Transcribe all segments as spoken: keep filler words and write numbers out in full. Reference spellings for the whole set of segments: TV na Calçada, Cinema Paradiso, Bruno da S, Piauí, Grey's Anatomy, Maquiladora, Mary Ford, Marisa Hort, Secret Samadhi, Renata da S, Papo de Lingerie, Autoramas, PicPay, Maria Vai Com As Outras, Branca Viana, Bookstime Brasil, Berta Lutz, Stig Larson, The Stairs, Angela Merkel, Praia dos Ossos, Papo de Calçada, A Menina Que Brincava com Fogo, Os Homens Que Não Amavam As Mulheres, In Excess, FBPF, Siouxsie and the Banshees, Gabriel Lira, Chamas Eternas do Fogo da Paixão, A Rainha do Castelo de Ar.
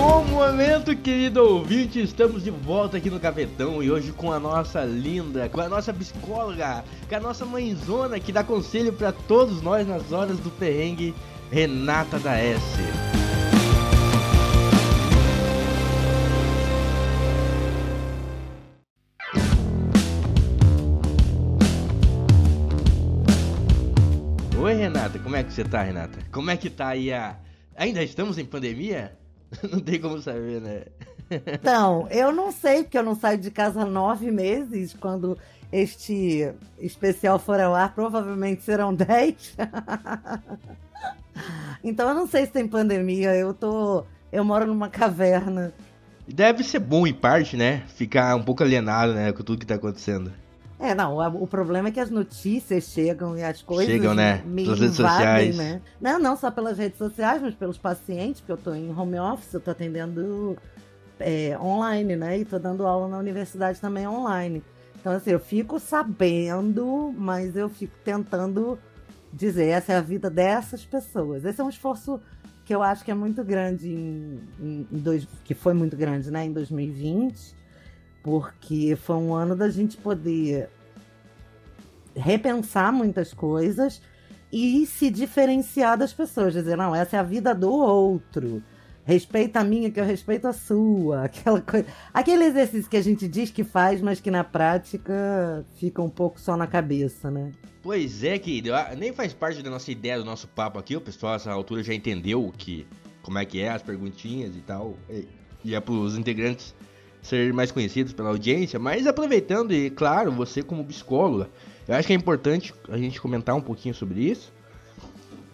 Bom momento, querido ouvinte, estamos de volta aqui no Cafetão e hoje com a nossa linda, com a nossa psicóloga, com a nossa mãezona que dá conselho pra todos nós nas horas do perrengue, Renata da S. Oi, Renata, como é que você tá, Renata? Como é que tá aí a... Ainda estamos em pandemia? Não tem como saber, né? Então, eu não sei, porque eu não saio de casa há nove meses. Quando este especial for ao ar, provavelmente serão dez. Então, eu não sei se tem pandemia. Eu tô, eu moro numa caverna. Deve ser bom, em parte, né? Ficar um pouco alienado, né? Com tudo que tá acontecendo. É, não, o problema é que as notícias chegam e as coisas... Chegam, né? Pelas redes sociais. Né? Não, não só pelas redes sociais, mas pelos pacientes, porque eu tô em home office, eu tô atendendo é, online, né? E tô dando aula na universidade também online. Então, assim, eu fico sabendo, mas eu fico tentando dizer, essa é a vida dessas pessoas. Esse é um esforço que eu acho que é muito grande, em, em, em dois, que foi muito grande, né? Em dois mil e vinte... Porque foi um ano da gente poder repensar muitas coisas e se diferenciar das pessoas. Dizer, não, essa é a vida do outro. Respeita a minha, que eu respeito a sua. Aquela coisa. Aquele exercício que a gente diz que faz, mas que na prática fica um pouco só na cabeça, né? Pois é, querido. Nem faz parte da nossa ideia, do nosso papo aqui. O pessoal, essa altura, já entendeu que, como é que é, as perguntinhas e tal. E é pros integrantes ser mais conhecidos pela audiência, mas aproveitando, e claro, você como psicóloga, eu acho que é importante a gente comentar um pouquinho sobre isso,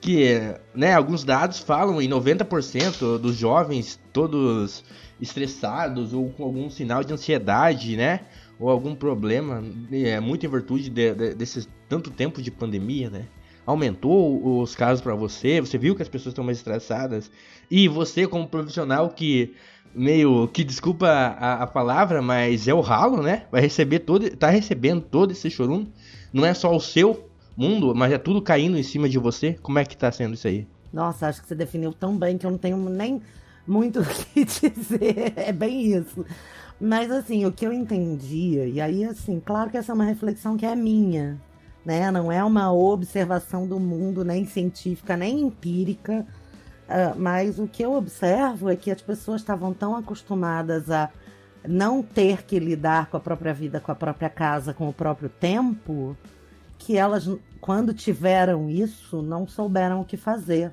que, né, alguns dados falam em noventa por cento dos jovens todos estressados ou com algum sinal de ansiedade, né, ou algum problema, é, muito em virtude de, de, desse tanto tempo de pandemia, né. Aumentou os casos para você, você viu que as pessoas estão mais estressadas, e você como profissional que... meio que desculpa a, a palavra, mas é o ralo, né? Vai receber todo, tá recebendo todo esse chorume. Não é só o seu mundo, mas é tudo caindo em cima de você. Como é que tá sendo isso aí? Nossa, acho que você definiu tão bem que eu não tenho nem muito o que dizer. É bem isso. Mas assim, o que eu entendia, e aí assim, claro que essa é uma reflexão que é minha, né? Não é uma observação do mundo, nem científica, nem empírica. Uh, mas o que eu observo é que as pessoas estavam tão acostumadas a não ter que lidar com a própria vida, com a própria casa, com o próprio tempo, que elas, quando tiveram isso, não souberam o que fazer,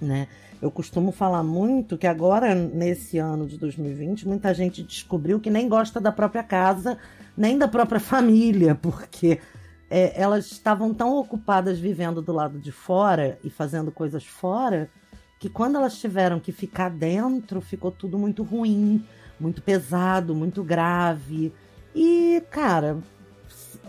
né? Eu costumo falar muito que agora, nesse ano de dois mil e vinte, muita gente descobriu que nem gosta da própria casa, nem da própria família, porque... É, elas estavam tão ocupadas vivendo do lado de fora e fazendo coisas fora, que quando elas tiveram que ficar dentro, ficou tudo muito ruim, muito pesado, muito grave. E, cara,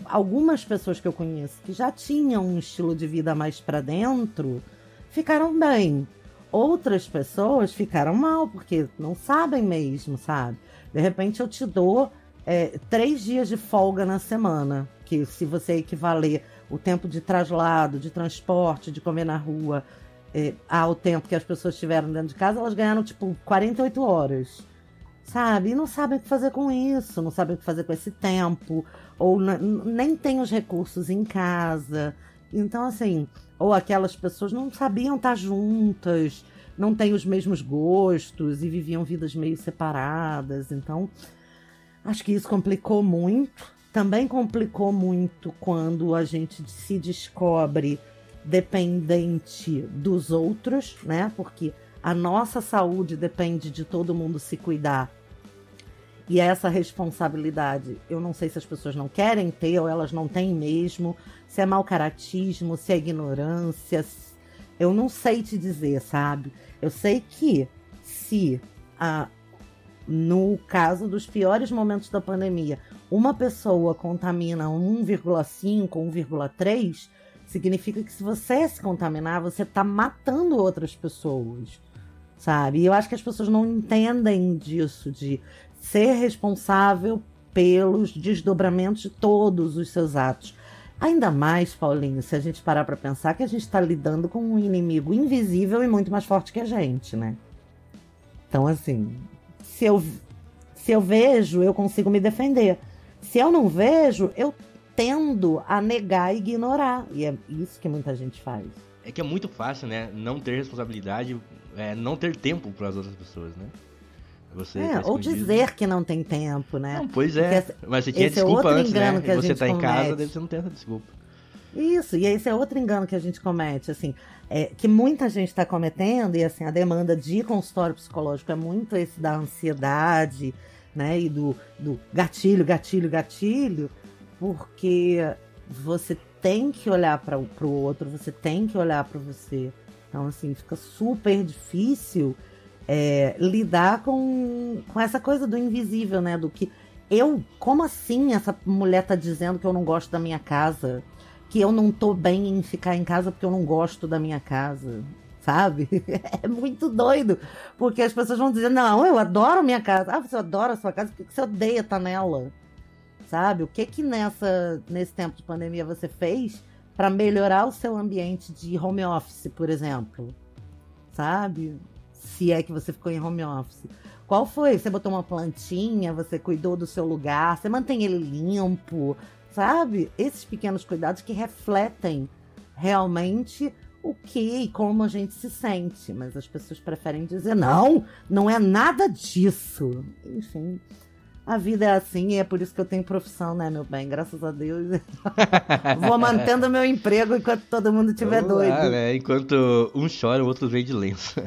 algumas pessoas que eu conheço que já tinham um estilo de vida mais pra dentro, ficaram bem. Outras pessoas ficaram mal, porque não sabem mesmo, sabe? De repente eu te dou é, três dias de folga na semana. Que se você equivaler o tempo de traslado, de transporte, de comer na rua, eh, ao tempo que as pessoas tiveram dentro de casa, elas ganharam, tipo, quarenta e oito horas, sabe? E não sabem o que fazer com isso, não sabem o que fazer com esse tempo, ou n- nem tem os recursos em casa. Então, assim, ou aquelas pessoas não sabiam estar juntas, não têm os mesmos gostos e viviam vidas meio separadas. Então, acho que isso complicou muito. Também complicou muito quando a gente se descobre dependente dos outros, né? Porque a nossa saúde depende de todo mundo se cuidar. E essa responsabilidade, eu não sei se as pessoas não querem ter ou elas não têm mesmo, se é mau caratismo, se é ignorância, eu não sei te dizer, sabe? Eu sei que se, a, no caso dos piores momentos da pandemia... uma pessoa contamina um vírgula cinco, um vírgula três, significa que se você se contaminar, você está matando outras pessoas, sabe? E eu acho que as pessoas não entendem disso, de ser responsável pelos desdobramentos de todos os seus atos. Ainda mais, Paulinho, se a gente parar para pensar que a gente está lidando com um inimigo invisível e muito mais forte que a gente, né? Então, assim, se eu, se eu vejo, eu consigo me defender. Se eu não vejo, eu tendo a negar e ignorar. E é isso que muita gente faz. É que é muito fácil, né? Não ter responsabilidade, é, não ter tempo para as outras pessoas, né? Você é, ou dizer que não tem tempo, né? Não, pois é, essa, mas você tinha desculpa é antes, né? Que a você gente tá comete. Em casa, daí você não tem essa desculpa. Isso, e esse é outro engano que a gente comete, assim, é, que muita gente está cometendo, e assim, a demanda de consultório psicológico é muito esse da ansiedade, né? E do, do gatilho, gatilho, gatilho, porque você tem que olhar para o outro, você tem que olhar para você. Então, assim, fica super difícil... É, lidar com, com essa coisa do invisível, né? Do que eu, como assim essa mulher tá dizendo que eu não gosto da minha casa? Que eu não tô bem em ficar em casa porque eu não gosto da minha casa, sabe? É muito doido, porque as pessoas vão dizer, não, eu adoro minha casa. Ah, você adora a sua casa, por que você odeia estar nela? Sabe? O que que nessa, nesse tempo de pandemia você fez para melhorar o seu ambiente de home office, por exemplo? Sabe? Se é que você ficou em home office. Qual foi? Você botou uma plantinha, você cuidou do seu lugar, você mantém ele limpo, sabe? Esses pequenos cuidados que refletem realmente o que e como a gente se sente. Mas as pessoas preferem dizer, não, não é nada disso. Enfim, a vida é assim e é por isso que eu tenho profissão, né, meu bem? Graças a Deus. Vou mantendo meu emprego enquanto todo mundo estiver doido. Lá, né? Enquanto um chora, o outro vem de lenço.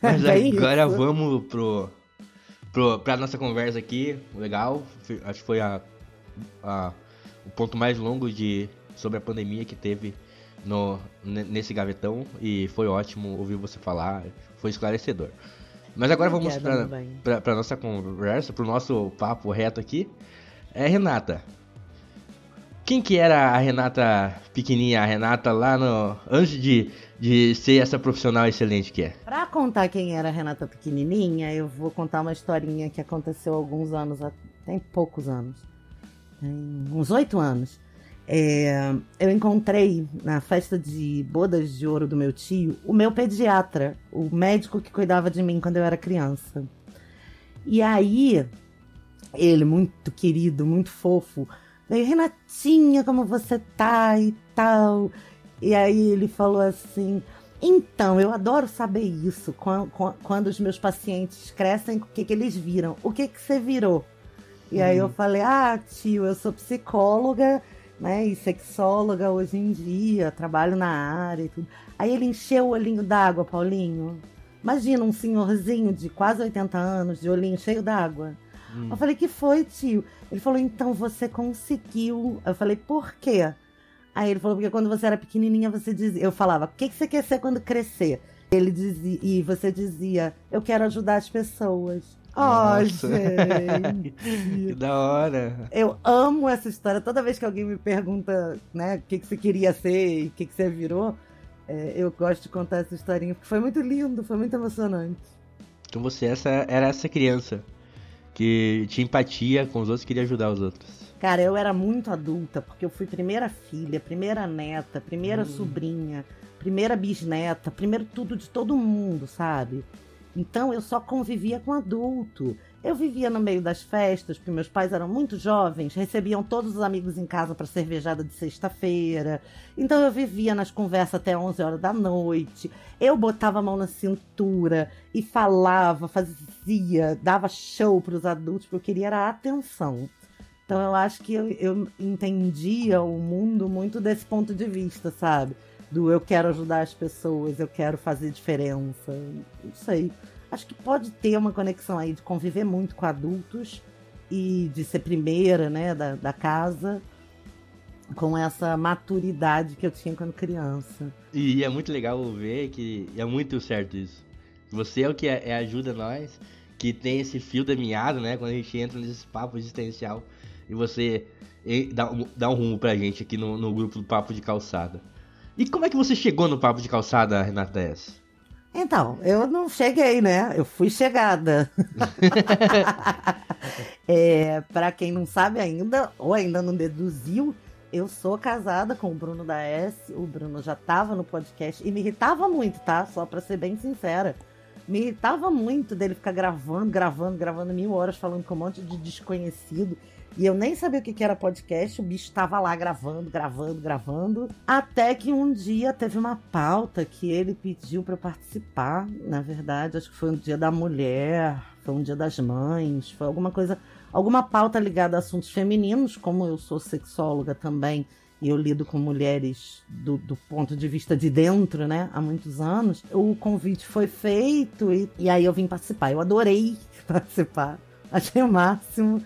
Mas é agora isso. Vamos pro, pro, pra nossa conversa aqui. Legal. Acho que foi a, a, o ponto mais longo de, sobre a pandemia que teve no, nesse gavetão. E foi ótimo ouvir você falar. Foi esclarecedor. Mas agora vamos para para nossa conversa, para o nosso papo reto aqui. É Renata. Quem que era a Renata pequenininha, a Renata lá no antes de, de ser essa profissional excelente que é? Para contar quem era a Renata pequenininha, eu vou contar uma historinha que aconteceu há alguns anos, tem poucos anos, tem uns oito anos. É, eu encontrei na festa de bodas de ouro do meu tio o meu pediatra, o médico que cuidava de mim quando eu era criança. E aí, ele, muito querido, muito fofo, veio, Renatinha, como você tá e tal. E aí ele falou assim, então, eu adoro saber isso, quando, quando os meus pacientes crescem, o que, que eles viram, o que, que você virou? E aí hum. eu falei, ah, tio, eu sou psicóloga, né, e sexóloga hoje em dia, trabalho na área e tudo. Aí ele encheu o olhinho d'água, Paulinho. Imagina um senhorzinho de quase oitenta anos, de olhinho cheio d'água. Hum. Eu falei, que foi, tio? Ele falou, então você conseguiu. Eu falei, por quê? Aí ele falou, porque quando você era pequenininha, você dizia... Eu falava, o que você quer ser quando crescer? Ele dizia, e você dizia, eu quero ajudar as pessoas. Ai, oh, gente. Que da hora. Eu amo essa história. Toda vez que alguém me pergunta, né, o que, que você queria ser e o que, que você virou, é, eu gosto de contar essa historinha, porque foi muito lindo, foi muito emocionante. Então você essa, era essa criança que tinha empatia com os outros e queria ajudar os outros. Cara, eu era muito adulta, porque eu fui primeira filha, primeira neta, primeira hum. sobrinha, primeira bisneta, primeiro tudo de todo mundo, sabe? Então, eu só convivia com adulto. Eu vivia no meio das festas, porque meus pais eram muito jovens, recebiam todos os amigos em casa para cervejada de sexta-feira. Então, eu vivia nas conversas até onze horas da noite. Eu botava a mão na cintura e falava, fazia, dava show para os adultos, porque eu queria era atenção. Então, eu acho que eu, eu entendia o mundo muito desse ponto de vista, sabe? Do eu quero ajudar as pessoas, eu quero fazer diferença, não sei. Acho que pode ter uma conexão aí de conviver muito com adultos e de ser primeira, né, da, da casa, com essa maturidade que eu tinha quando criança. E é muito legal ver que é muito certo isso. Você é o que é, é ajuda nós, que tem esse fio da meada, né, quando a gente entra nesse papo existencial e você dá, dá um rumo pra gente aqui no, no grupo do Papo de Calçada. E como é que você chegou no Papo de Calçada, Renata S? Então, eu não cheguei, né? Eu fui chegada. é, para quem não sabe ainda, ou ainda não deduziu, eu sou casada com o Bruno da S. O Bruno já estava no podcast e me irritava muito, tá? Só para ser bem sincera. me irritava muito dele ficar gravando, gravando, gravando mil horas, falando com um monte de desconhecido. E eu nem sabia o que era podcast, o bicho estava lá gravando, gravando, gravando. Até que um dia teve uma pauta que ele pediu para eu participar. Na verdade, acho que foi um dia da mulher, foi um dia das mães, foi alguma coisa... Alguma pauta ligada a assuntos femininos, como eu sou sexóloga também, e eu lido com mulheres do, do ponto de vista de dentro, né, há muitos anos. O convite foi feito e, e aí eu vim participar. Eu adorei participar, achei o máximo.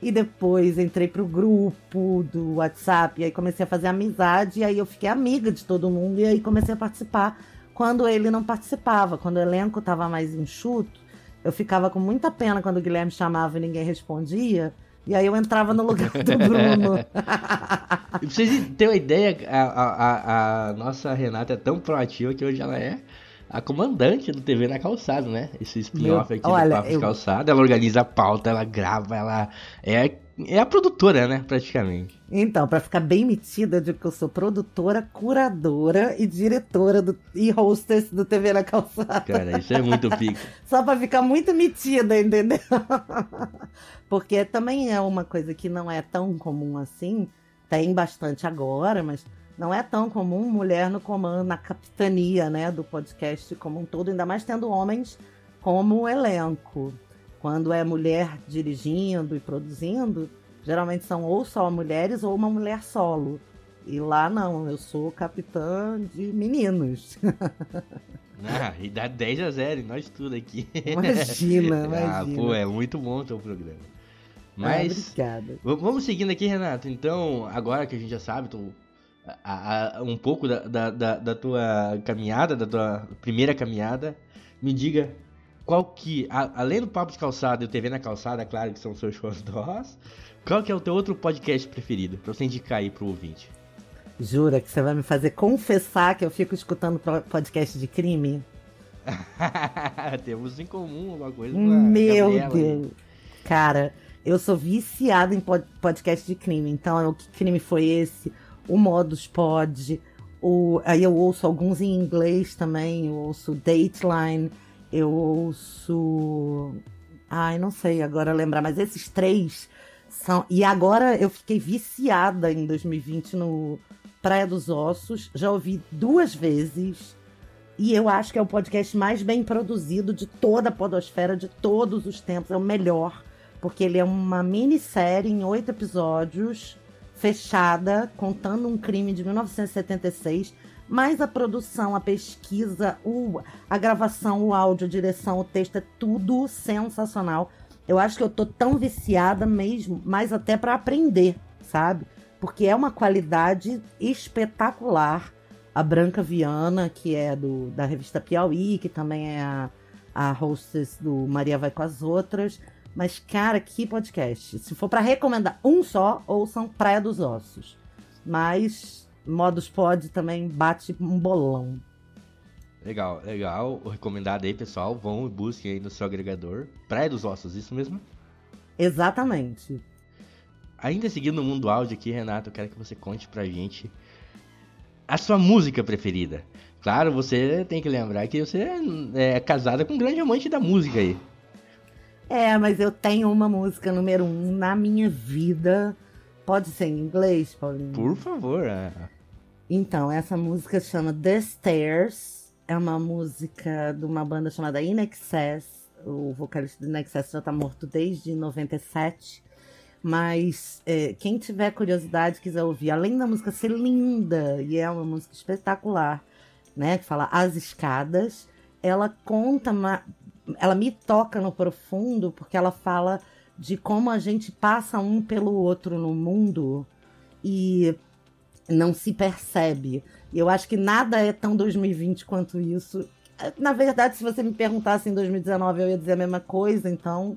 E depois entrei pro grupo do WhatsApp, e aí comecei a fazer amizade, e aí eu fiquei amiga de todo mundo, e aí comecei a participar quando ele não participava, quando o elenco estava mais enxuto. Eu ficava com muita pena quando o Guilherme chamava e ninguém respondia. E aí eu entrava no lugar do Bruno. E pra vocês terem uma ideia, a, a, a nossa Renata é tão proativa que hoje ela é a comandante do T V na Calçada, né? Esse spin-off aqui, olha, do Papo eu... de Calçada. Ela organiza a pauta, ela grava, ela é, é a produtora, né? Praticamente. Então, pra ficar bem metida, eu digo que eu sou produtora, curadora e diretora do, e hostess do T V na Calçada. Cara, isso é muito pico. Só pra ficar muito metida, entendeu? Porque também é uma coisa que não é tão comum assim. Tem bastante agora, mas... Não é tão comum mulher no comando, na capitania, né, do podcast como um todo, ainda mais tendo homens como elenco. Quando é mulher dirigindo e produzindo, geralmente são ou só mulheres ou uma mulher solo. E lá não, eu sou capitã de meninos. Ah, e dá dez a zero, nós tudo aqui. Imagina, imagina. Ah, pô, é muito bom o teu programa. Mas, ah, vamos seguindo aqui, Renato. Então, agora que a gente já sabe... Tô... A, a, um pouco da, da, da, da tua caminhada, da tua primeira caminhada, me diga qual que, a, além do Papo de Calçada e o T V na Calçada, claro que são seus xodós, qual que é o teu outro podcast preferido, pra você indicar aí pro ouvinte? Jura que você vai me fazer confessar que eu fico escutando podcast de crime? Temos em comum alguma coisa. Meu Gabriela. Deus! Cara, eu sou viciada em podcast de crime, então, que crime foi esse? O Modus Pod, o... aí eu ouço alguns em inglês também, eu ouço Dateline, eu ouço... Ai, não sei agora lembrar, mas esses três são... E agora eu fiquei viciada em dois mil e vinte no Praia dos Ossos, já ouvi duas vezes, e eu acho que é o podcast mais bem produzido de toda a podosfera, de todos os tempos, é o melhor, porque ele é uma minissérie em oito episódios... fechada, contando um crime de mil novecentos e setenta e seis, mas a produção, a pesquisa, o, a gravação, o áudio, a direção, o texto, é tudo sensacional. Eu acho que eu tô tão viciada mesmo, mas até para aprender, sabe? Porque é uma qualidade espetacular. A Branca Viana, que é do, da revista Piauí, que também é a, a hostess do Maria Vai Com As Outras... Mas, cara, que podcast. Se for pra recomendar um só, ouçam Praia dos Ossos. Mas Modus Pod também bate um bolão. Legal, legal. Recomendado aí, pessoal. Vão e busquem aí no seu agregador. Praia dos Ossos, isso mesmo? Exatamente. Ainda seguindo o mundo áudio aqui, Renato, eu quero que você conte pra gente a sua música preferida. Claro, você tem que lembrar que você é, é casada com um grande amante da música aí. É, mas eu tenho uma música número um na minha vida. Pode ser em inglês, Paulinho? Por favor. É. Então, essa música chama The Stairs. É uma música de uma banda chamada In Excess. O vocalista do In Excess já tá morto desde noventa e sete. Mas é, quem tiver curiosidade, quiser ouvir, além da música ser linda, e é uma música espetacular, né? Que fala As Escadas. Ela conta... Uma... Ela me toca no profundo, porque ela fala de como a gente passa um pelo outro no mundo e não se percebe. E eu acho que nada é tão dois mil e vinte quanto isso. Na verdade, se você me perguntasse em dois mil e dezenove, eu ia dizer a mesma coisa, então...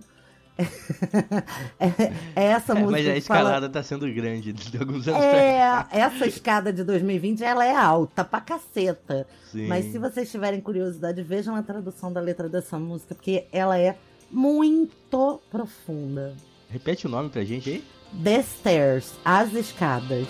é, é essa é, música. Mas a escalada fala... tá sendo grande de alguns anos. É, essa escada de dois mil e vinte ela é alta pra caceta. Sim. Mas se vocês tiverem curiosidade, vejam a tradução da letra dessa música, porque ela é muito profunda. Repete o nome pra gente aí: The Stairs, As Escadas.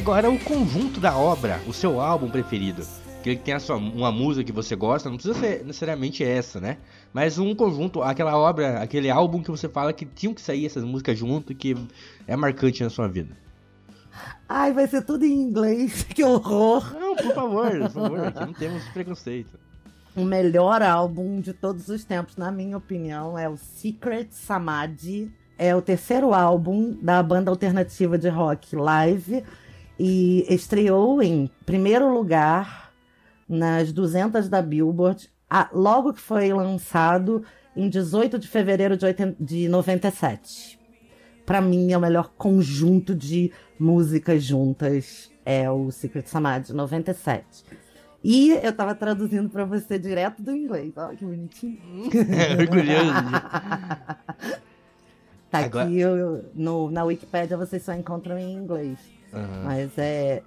Agora, o conjunto da obra, o seu álbum preferido, que tem a sua, uma música que você gosta, não precisa ser necessariamente essa, né? Mas um conjunto, aquela obra, aquele álbum que você fala que tinham que sair essas músicas junto, que é marcante na sua vida. Ai, vai ser tudo em inglês, que horror! Não, por favor, por favor, aqui não temos preconceito. O melhor álbum de todos os tempos, na minha opinião, é o Secret Samadhi. É o terceiro álbum da banda alternativa de rock Live e estreou em primeiro lugar nas duzentas da Billboard, logo que foi lançado em dezoito de fevereiro de noventa e sete. Para mim, é o melhor conjunto de músicas juntas, é o Secret Samadhi, noventa e sete. E eu tava traduzindo para você direto do inglês, olha que bonitinho. É, orgulhoso. Tá agora... aqui eu, no, na Wikipédia, vocês só encontram em inglês. Uhum. Mas é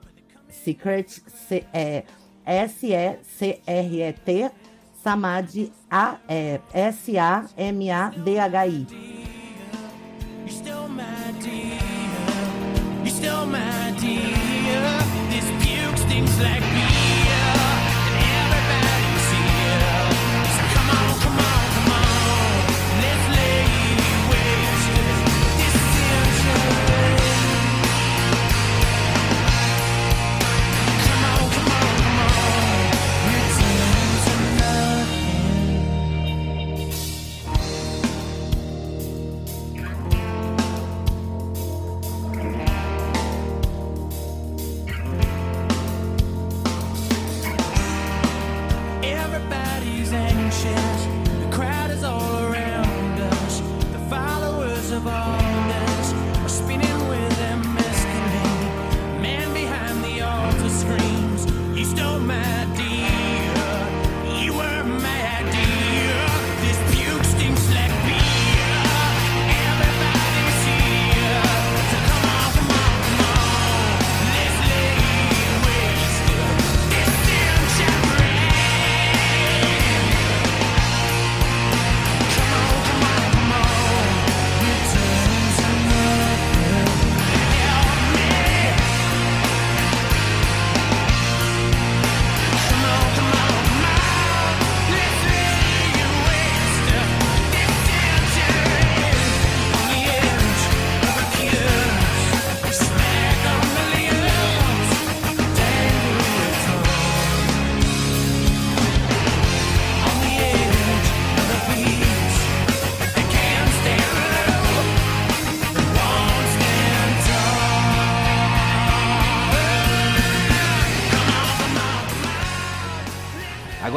Secret, C, é, S-E-C-R-E-T, Samadhi, A, é, S-A-M-A-D-H-I.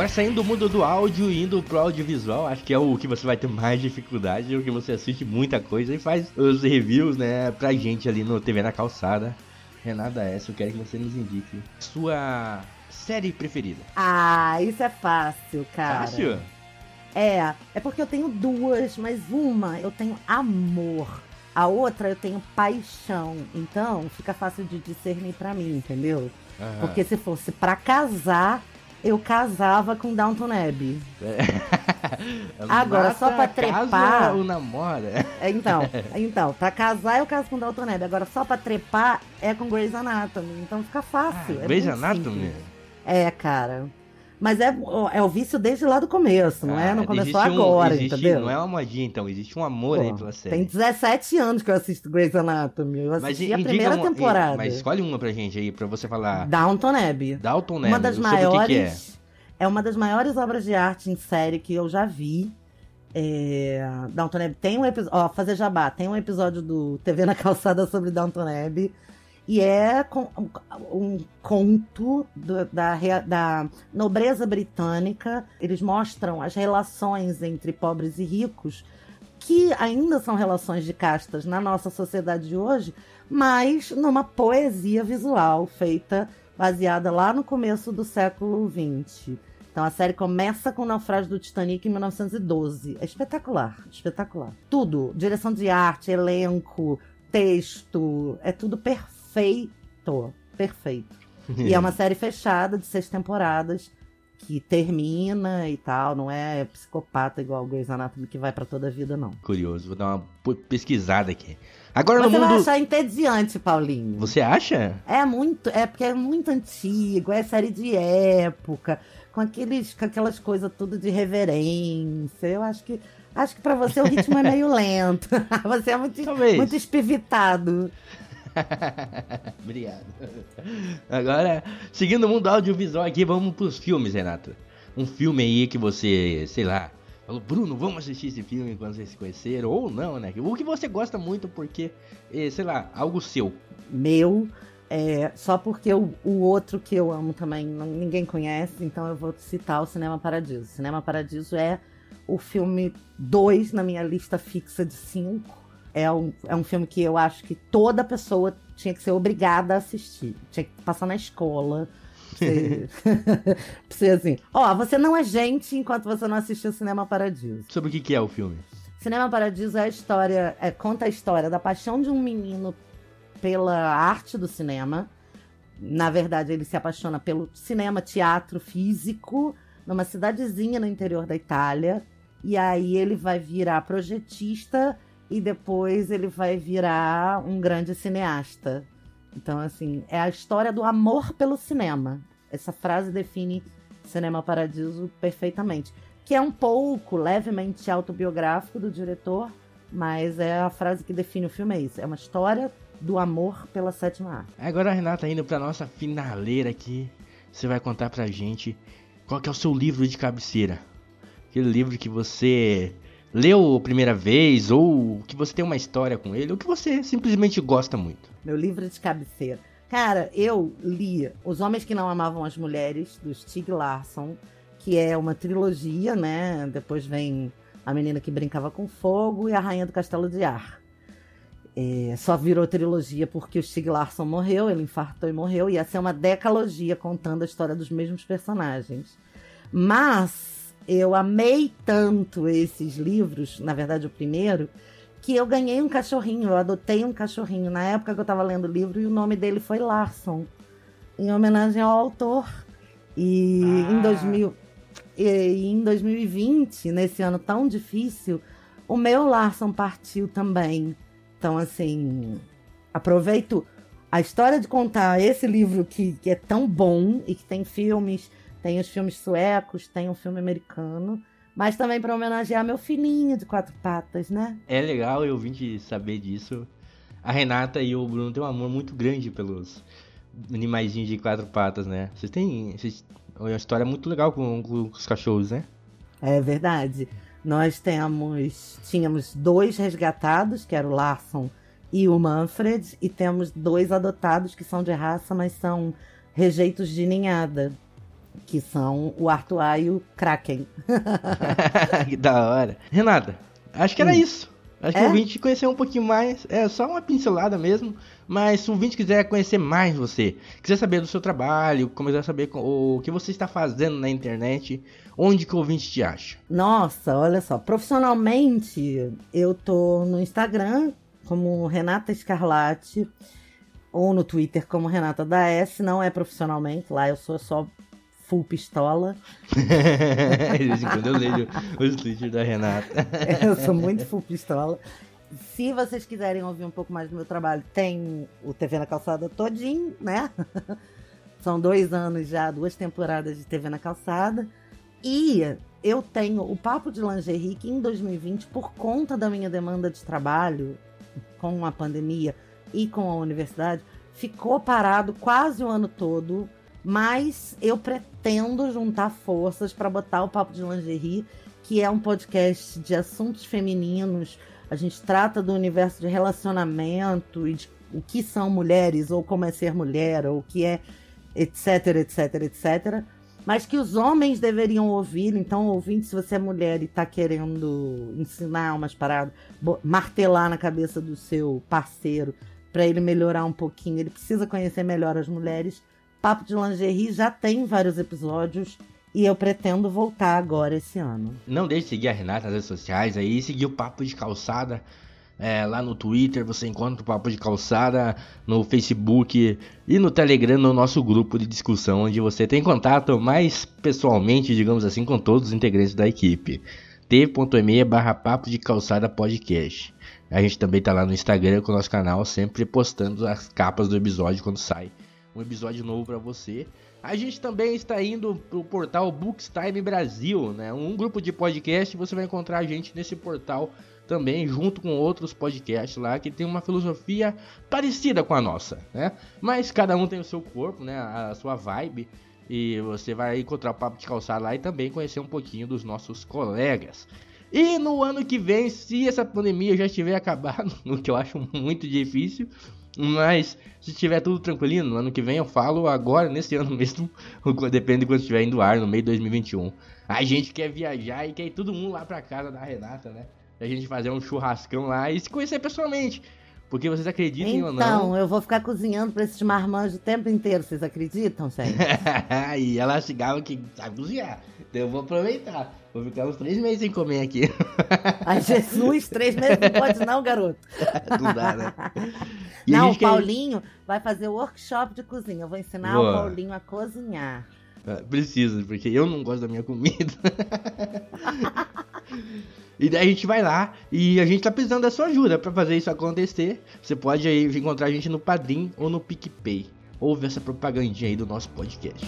Saindo do mundo do áudio e indo pro audiovisual, acho que é o que você vai ter mais dificuldade, é o que você assiste muita coisa e faz os reviews, né, pra gente ali no T V na Calçada. Renata S, eu quero que você nos indique sua série preferida. Ah, isso é fácil, cara. Fácil? É, é porque eu tenho duas, mas uma eu tenho amor, a outra eu tenho paixão, então fica fácil de discernir pra mim, entendeu? Aham. Porque se fosse pra casar, eu casava com Downton Abbey. Agora, mata, só pra trepar... ou namora. Então, então, pra casar eu caso com Downton Abbey. Agora, só pra trepar é com Grey's Anatomy. Então fica fácil. Ah, é Grey's Anatomy? É, cara. Mas é, é o vício desde lá do começo, não é? Ah, não começou um, agora, existe, entendeu? Não é uma magia, então. Existe um amor. Pô, aí pela série. Tem dezessete anos que eu assisto Grey's Anatomy. Eu assisti mas, a primeira uma, temporada. Mas escolhe uma pra gente aí, pra você falar. Downton Abbey. Downton Abbey. Uma das maiores, que que é. é uma das maiores obras de arte em série que eu já vi. É... Downton Abbey tem um episódio... Ó, fazer jabá. Tem um episódio do T V na Calçada sobre Downton Abbey. E é um conto do, da, da nobreza britânica. Eles mostram as relações entre pobres e ricos, que ainda são relações de castas na nossa sociedade de hoje, mas numa poesia visual feita, baseada lá no começo do século vinte. Então a série começa com o naufrágio do Titanic em mil novecentos e doze. É espetacular, espetacular. Tudo, direção de arte, elenco, texto, é tudo perfeito. Perfeito, perfeito. E é uma série fechada de seis temporadas que termina e tal, não é psicopata igual o Grey's Anatomy que vai pra toda a vida, não. Curioso, vou dar uma pesquisada aqui. Agora mas no você mundo... vai achar entediante, Paulinho. Você acha? É muito, é porque é muito antigo, é série de época, com, aqueles, com aquelas coisas tudo de reverência, eu acho que... Acho que pra você o ritmo é meio lento. Você é muito, muito espivitado. Obrigado. Agora, seguindo o mundo audiovisual aqui, vamos pros filmes, Renato. Um filme aí que você, sei lá, falou, Bruno, vamos assistir esse filme quando vocês se conheceram. Ou não, né? O que você gosta muito porque, sei lá, algo seu. Meu, é, só porque o, o outro que eu amo também ninguém conhece, então eu vou citar o Cinema Paradiso. O Cinema Paradiso é... O filme dois na minha lista fixa de cinco é um, é um filme que eu acho que toda pessoa tinha que ser obrigada a assistir. Tinha que passar na escola. Pra você, pra você assim, ó, oh, você não é gente enquanto você não assistiu Cinema Paradiso. Sobre o que, que é o filme? Cinema Paradiso é a história, é, conta a história da paixão de um menino pela arte do cinema. Na verdade, ele se apaixona pelo cinema, teatro, físico, numa cidadezinha no interior da Itália. E aí ele vai virar projetista e depois ele vai virar um grande cineasta. Então, assim, é a história do amor pelo cinema. Essa frase define Cinema Paradiso perfeitamente. Que é um pouco levemente autobiográfico do diretor, mas é a frase que define o filme, é isso. É uma história do amor pela sétima arte. Agora, Renata, indo pra nossa finaleira aqui, você vai contar pra gente... Qual que é o seu livro de cabeceira? Aquele livro que você leu a primeira vez, ou que você tem uma história com ele, ou que você simplesmente gosta muito. Meu livro de cabeceira. Cara, eu li Os Homens Que Não Amavam As Mulheres, do Stig Larson, que é uma trilogia, né? Depois vem A Menina Que Brincava com Fogo e A Rainha do Castelo de Ar. É, só virou trilogia porque o Stig Larson morreu, ele infartou e morreu, e essa é uma decalogia contando a história dos mesmos personagens. Mas eu amei tanto esses livros, na verdade o primeiro, que eu ganhei um cachorrinho, eu adotei um cachorrinho na época que eu estava lendo o livro, e o nome dele foi Larson, em homenagem ao autor. E ah. em dois mil, e em dois mil e vinte, nesse ano tão difícil, o meu Larson partiu também. Então, assim, aproveito a história de contar esse livro que, que é tão bom e que tem filmes, tem os filmes suecos, tem um filme americano, mas também para homenagear meu filhinho de quatro patas, né? É legal, eu vim te saber disso. A Renata e o Bruno têm um amor muito grande pelos animaizinhos de quatro patas, né? Vocês têm, vocês, uma história muito legal com, com os cachorros, né? É verdade. Nós temos, tínhamos dois resgatados, que era o Larson e o Manfred, e temos dois adotados que são de raça, mas são rejeitos de ninhada, que são o Arthur e o Kraken. Que da hora. Renata, acho que era hum. isso. Acho é? que o ouvinte conhecer um pouquinho mais, é só uma pincelada mesmo, mas se o ouvinte quiser conhecer mais você, quiser saber do seu trabalho, quiser saber o que você está fazendo na internet, onde que o ouvinte te acha? Nossa, olha só, profissionalmente eu tô no Instagram como Renata Escarlate ou no Twitter como Renata da S, não é profissionalmente, lá eu sou só full pistola. Quando eu leio os tweets da Renata. Eu sou muito full pistola. Se vocês quiserem ouvir um pouco mais do meu trabalho, tem o T V na Calçada todinho, né? São dois anos já, duas temporadas de T V na Calçada. E eu tenho o Papo de Lingerie, que em dois mil e vinte, por conta da minha demanda de trabalho, com a pandemia e com a universidade, ficou parado quase o ano todo, mas eu pretendo juntar forças para botar o Papo de Lingerie, que é um podcast de assuntos femininos. A gente trata do universo de relacionamento e de o que são mulheres, ou como é ser mulher, ou o que é, etc, etc, etcétera, mas que os homens deveriam ouvir. Então, ouvinte, se você é mulher e está querendo ensinar umas paradas, martelar na cabeça do seu parceiro para ele melhorar um pouquinho, ele precisa conhecer melhor as mulheres. Papo de Lingerie já tem vários episódios e eu pretendo voltar agora esse ano. Não deixe de seguir a Renata nas redes sociais aí, seguir o Papo de Calçada É, lá no Twitter você encontra o Papo de Calçada, no Facebook e no Telegram, no nosso grupo de discussão, onde você tem contato mais pessoalmente, digamos assim, com todos os integrantes da equipe. t.me barra Papo de Calçada Podcast. A gente também tá lá no Instagram com o nosso canal, sempre postando as capas do episódio quando sai um episódio novo para você. A gente também está indo pro portal Bookstime Brasil, né? Um grupo de podcast, você vai encontrar a gente nesse portal também, junto com outros podcasts lá que tem uma filosofia parecida com a nossa, né? Mas cada um tem o seu corpo, né? A sua vibe, e você vai encontrar o Papo de Calçada lá e também conhecer um pouquinho dos nossos colegas. E no ano que vem, se essa pandemia já estiver acabada, o que eu acho muito difícil, mas se tiver tudo tranquilinho, no ano que vem eu falo agora, nesse ano mesmo, depende de quando estiver indo ar, no meio de dois mil e vinte e um. A gente quer viajar e quer ir todo mundo lá pra casa da Renata, né? A gente fazer um churrascão lá e se conhecer pessoalmente. Porque vocês acreditam então, ou não? Então, eu vou ficar cozinhando pra esses marmanjos o tempo inteiro, vocês acreditam, sério? E ela chegava que sabe cozinhar, então eu vou aproveitar. Vou ficar uns três meses sem comer aqui. Ai, Jesus, três meses não pode não, garoto. Não dá, né? E não, o Paulinho quer... vai fazer workshop de cozinha, eu vou ensinar Boa. o Paulinho a cozinhar. Precisa, porque eu não gosto da minha comida. E daí a gente vai lá e a gente tá precisando da sua ajuda pra fazer isso acontecer. Você pode aí encontrar a gente no Padrim ou no PicPay. Ouve essa propagandinha aí do nosso podcast.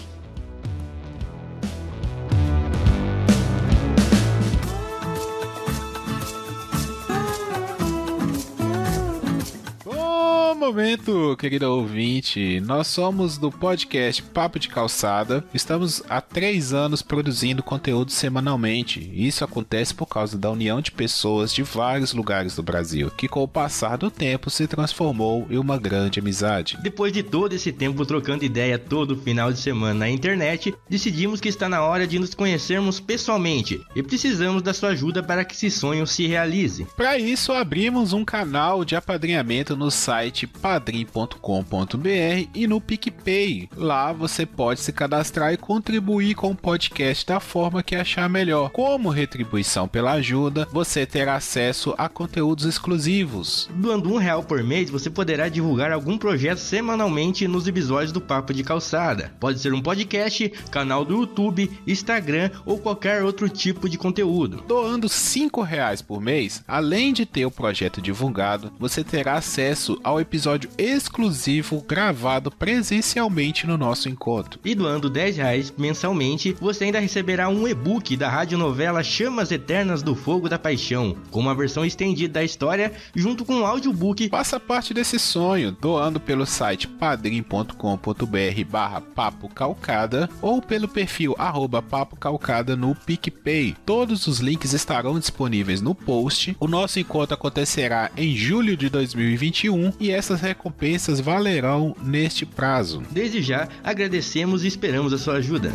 Momento, querido ouvinte, nós somos do podcast Papo de Calçada, estamos há três anos produzindo conteúdo semanalmente. Isso acontece por causa da união de pessoas de vários lugares do Brasil, que com o passar do tempo se transformou em uma grande amizade. Depois de todo esse tempo trocando ideia todo final de semana na internet, decidimos que está na hora de nos conhecermos pessoalmente e precisamos da sua ajuda para que esse sonho se realize. Para isso, abrimos um canal de apadrinhamento no site padrim ponto com ponto b r e no PicPay. Lá você pode se cadastrar e contribuir com o podcast da forma que achar melhor. Como retribuição pela ajuda, você terá acesso a conteúdos exclusivos. Doando um real por mês, você poderá divulgar algum projeto semanalmente nos episódios do Papo de Calçada. Pode ser um podcast, canal do YouTube, Instagram ou qualquer outro tipo de conteúdo. Doando cinco reais por mês, além de ter o projeto divulgado, você terá acesso ao episódio episódio exclusivo gravado presencialmente no nosso encontro. E doando dez reais mensalmente, você ainda receberá um e-book da radionovela Chamas Eternas do Fogo da Paixão, com uma versão estendida da história, junto com um audiobook. Faça parte desse sonho, doando pelo site padrim ponto com ponto b r barra Papo Calçada ou pelo perfil arroba Papo Calçada no PicPay. Todos os links estarão disponíveis no post. O nosso encontro acontecerá em julho de dois mil e vinte e um e essa Essas recompensas valerão neste prazo. Desde já, agradecemos e esperamos a sua ajuda.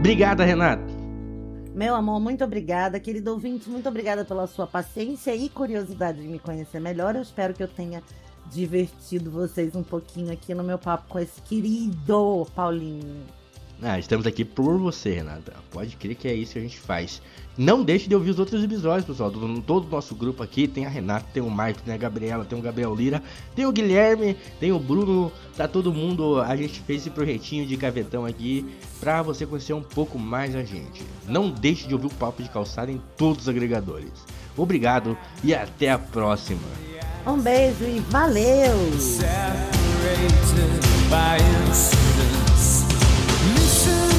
Obrigada, Renata. Meu amor, muito obrigada. Querido ouvinte, muito obrigada pela sua paciência e curiosidade de me conhecer melhor. Eu espero que eu tenha divertido vocês um pouquinho aqui no meu papo com esse querido Paulinho. Ah, estamos aqui por você, Renata. Pode crer que é isso que a gente faz. Não deixe de ouvir os outros episódios, pessoal. Todo o nosso grupo aqui tem a Renata, tem o Marco, tem a Gabriela, tem o Gabriel Lira, tem o Guilherme, tem o Bruno. Tá todo mundo. A gente fez esse projetinho de gavetão aqui pra você conhecer um pouco mais a gente. Não deixe de ouvir o Papo de Calçada em todos os agregadores. Obrigado e até a próxima. Um beijo e valeu! Separated by incidents. Listen.